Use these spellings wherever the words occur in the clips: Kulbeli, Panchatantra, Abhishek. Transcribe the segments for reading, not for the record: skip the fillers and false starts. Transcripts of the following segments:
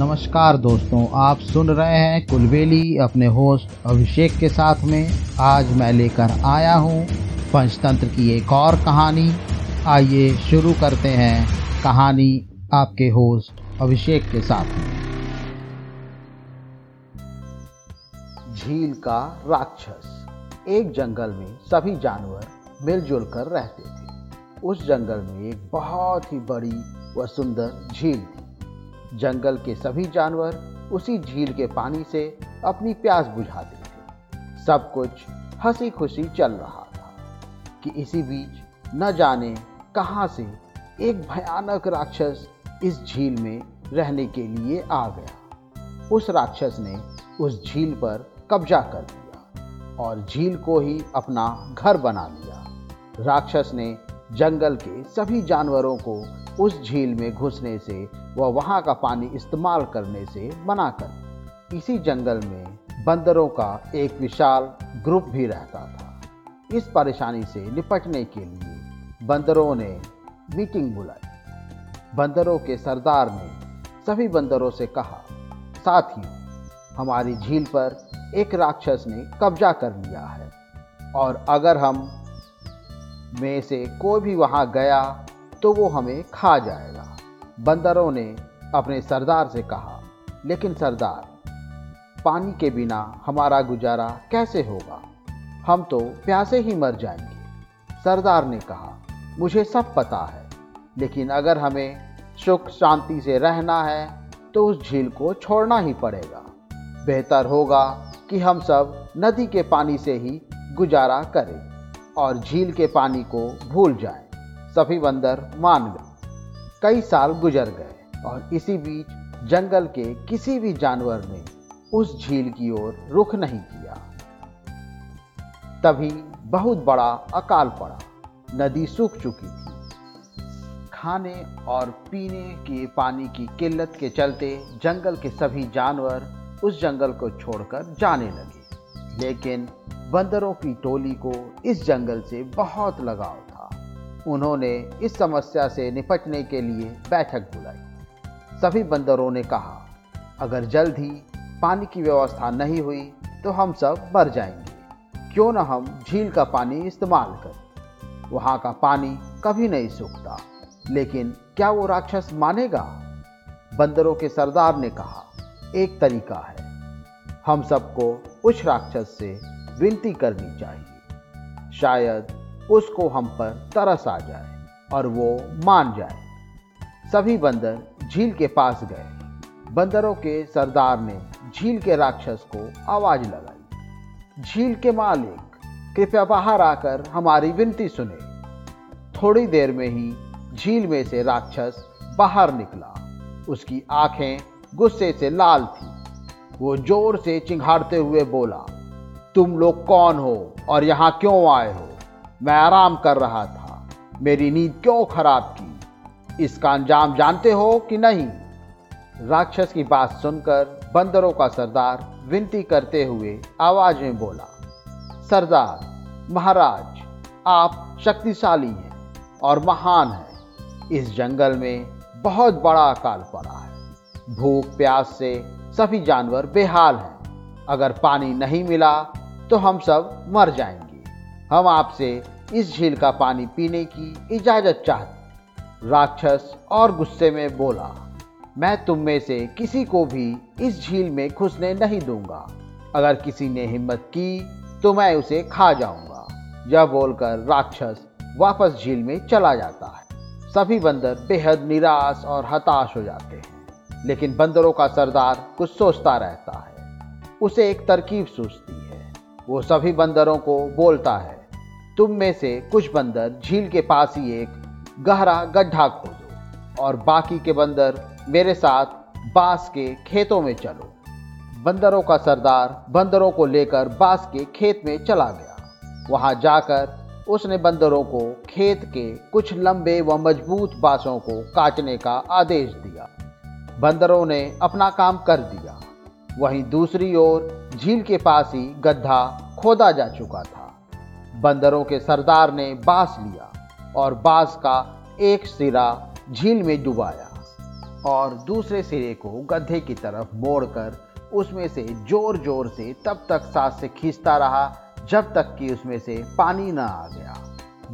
नमस्कार दोस्तों, आप सुन रहे हैं कुलबेली अपने होस्ट अभिषेक के साथ में। आज मैं लेकर आया हूँ पंचतंत्र की एक और कहानी। आइए शुरू करते हैं कहानी आपके होस्ट अभिषेक के साथ में। झील का राक्षस। एक जंगल में सभी जानवर मिलजुल कर रहते थे। उस जंगल में एक बहुत ही बड़ी व सुंदर झील थी। जंगल के सभी जानवर उसी झील के पानी से अपनी प्यास बुझाते थे। सब कुछ हंसी खुशी चल रहा था कि इसी बीच न जाने कहां से एक भयानक राक्षस इस झील में रहने के लिए आ गया। उस राक्षस ने उस झील पर कब्जा कर लिया और झील को ही अपना घर बना लिया। राक्षस ने जंगल के सभी जानवरों को उस झील में घुसने से वह वहाँ का पानी इस्तेमाल करने से मना कर। इसी जंगल में बंदरों का एक विशाल ग्रुप भी रहता था। इस परेशानी से निपटने के लिए बंदरों ने मीटिंग बुलाई। बंदरों के सरदार ने सभी बंदरों से कहा, साथियों, हमारी झील पर एक राक्षस ने कब्जा कर लिया है और अगर हम में से कोई भी वहाँ गया तो वो हमें खा जाएगा। बंदरों ने अपने सरदार से कहा, लेकिन सरदार, पानी के बिना हमारा गुजारा कैसे होगा? हम तो प्यासे ही मर जाएंगे। सरदार ने कहा, मुझे सब पता है, लेकिन अगर हमें सुख शांति से रहना है तो उस झील को छोड़ना ही पड़ेगा। बेहतर होगा कि हम सब नदी के पानी से ही गुजारा करें और झील के पानी को भूल जाएं। सभी बंदर मान गए। कई साल गुजर गए और इसी बीच जंगल के किसी भी जानवर ने उस झील की ओर रुख नहीं किया। तभी बहुत बड़ा अकाल पड़ा। नदी सूख चुकी थी। खाने और पीने के पानी की किल्लत के चलते जंगल के सभी जानवर उस जंगल को छोड़कर जाने लगे। लेकिन बंदरों की टोली को इस जंगल से बहुत लगाव था। उन्होंने इस समस्या से निपटने के लिए बैठक बुलाई। सभी बंदरों ने कहा, अगर जल्द ही पानी की व्यवस्था नहीं हुई तो हम सब मर जाएंगे। क्यों न हम झील का पानी इस्तेमाल करें? वहाँ का पानी कभी नहीं सूखता। लेकिन क्या वो राक्षस मानेगा? बंदरों के सरदार ने कहा, एक तरीका है, हम सबको उस राक्षस से विनती करनी चाहिए। शायद उसको हम पर तरस आ जाए और वो मान जाए। सभी बंदर झील के पास गए। बंदरों के सरदार ने झील के राक्षस को आवाज लगाई, झील के मालिक, कृपया बाहर आकर हमारी विनती सुने। थोड़ी देर में ही झील में से राक्षस बाहर निकला। उसकी आंखें गुस्से से लाल थी। वो जोर से चिंघाड़ते हुए बोला, तुम लोग कौन हो और यहाँ क्यों आए हो? मैं आराम कर रहा था। मेरी नींद क्यों खराब की? इसका अंजाम जानते हो कि नहीं? राक्षस की बात सुनकर बंदरों का सरदार विनती करते हुए आवाज में बोला, सरदार महाराज, आप शक्तिशाली हैं और महान हैं। इस जंगल में बहुत बड़ा अकाल पड़ा है। भूख प्यास से सभी जानवर बेहाल हैं। अगर पानी नहीं मिला तो हम सब मर जाएंगे। हम आपसे इस झील का पानी पीने की इजाज़त चाहते। राक्षस और गुस्से में बोला, मैं तुम में से किसी को भी इस झील में घुसने नहीं दूंगा। अगर किसी ने हिम्मत की तो मैं उसे खा जाऊंगा। यह बोलकर राक्षस वापस झील में चला जाता है। सभी बंदर बेहद निराश और हताश हो जाते हैं। लेकिन बंदरों का सरदार कुछ सोचता रहता है। उसे एक तरकीब सूझती है। वो सभी बंदरों को बोलता है, तुम में से कुछ बंदर झील के पास ही एक गहरा गड्ढा खोदो और बाकी के बंदर मेरे साथ बांस के खेतों में चलो। बंदरों का सरदार बंदरों को लेकर बांस के खेत में चला गया। वहां जाकर उसने बंदरों को खेत के कुछ लंबे व मजबूत बांसों को काटने का आदेश दिया। बंदरों ने अपना काम कर दिया। वहीं दूसरी ओर झील के पास ही गड्ढा खोदा जा चुका था। बंदरों के सरदार ने बांस लिया और बांस का एक सिरा झील में डुबाया। और दूसरे सिरे को गधे की तरफ मोड़कर उसमें से जोर जोर से तब तक सांस से खींचता रहा जब तक कि उसमें से पानी न आ गया।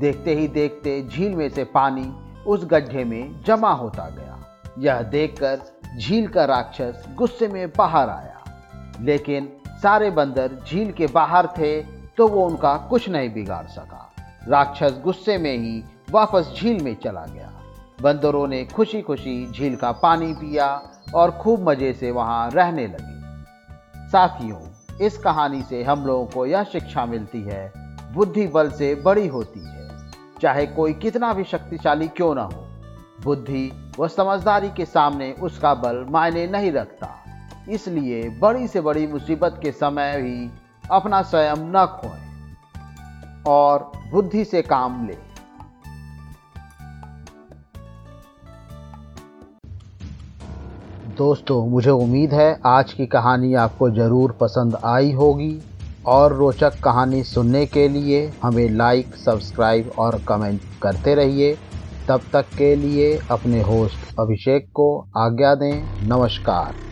देखते ही देखते झील में से पानी उस गड्ढे में जमा होता गया। यह देखकर झील का राक्षस गुस्से में बाहर आया, लेकिन सारे बंदर झील के बाहर थे तो वो उनका कुछ नहीं बिगाड़ सका। राक्षस गुस्से में ही वापस झील में चला गया। बंदरों ने खुशी खुशी झील का पानी पिया और खूब मज़े से वहाँ रहने लगे। साथियों, इस कहानी से हम लोगों को यह शिक्षा मिलती है, बुद्धि बल से बड़ी होती है। चाहे कोई कितना भी शक्तिशाली क्यों ना हो, बुद्धि व समझदारी के सामने उसका बल मायने नहीं रखता। इसलिए बड़ी से बड़ी मुसीबत के समय भी अपना संयम न खोएं और बुद्धि से काम लें। दोस्तों, मुझे उम्मीद है आज की कहानी आपको ज़रूर पसंद आई होगी। और रोचक कहानी सुनने के लिए हमें लाइक, सब्सक्राइब और कमेंट करते रहिए। तब तक के लिए अपने होस्ट अभिषेक को आज्ञा दें। नमस्कार।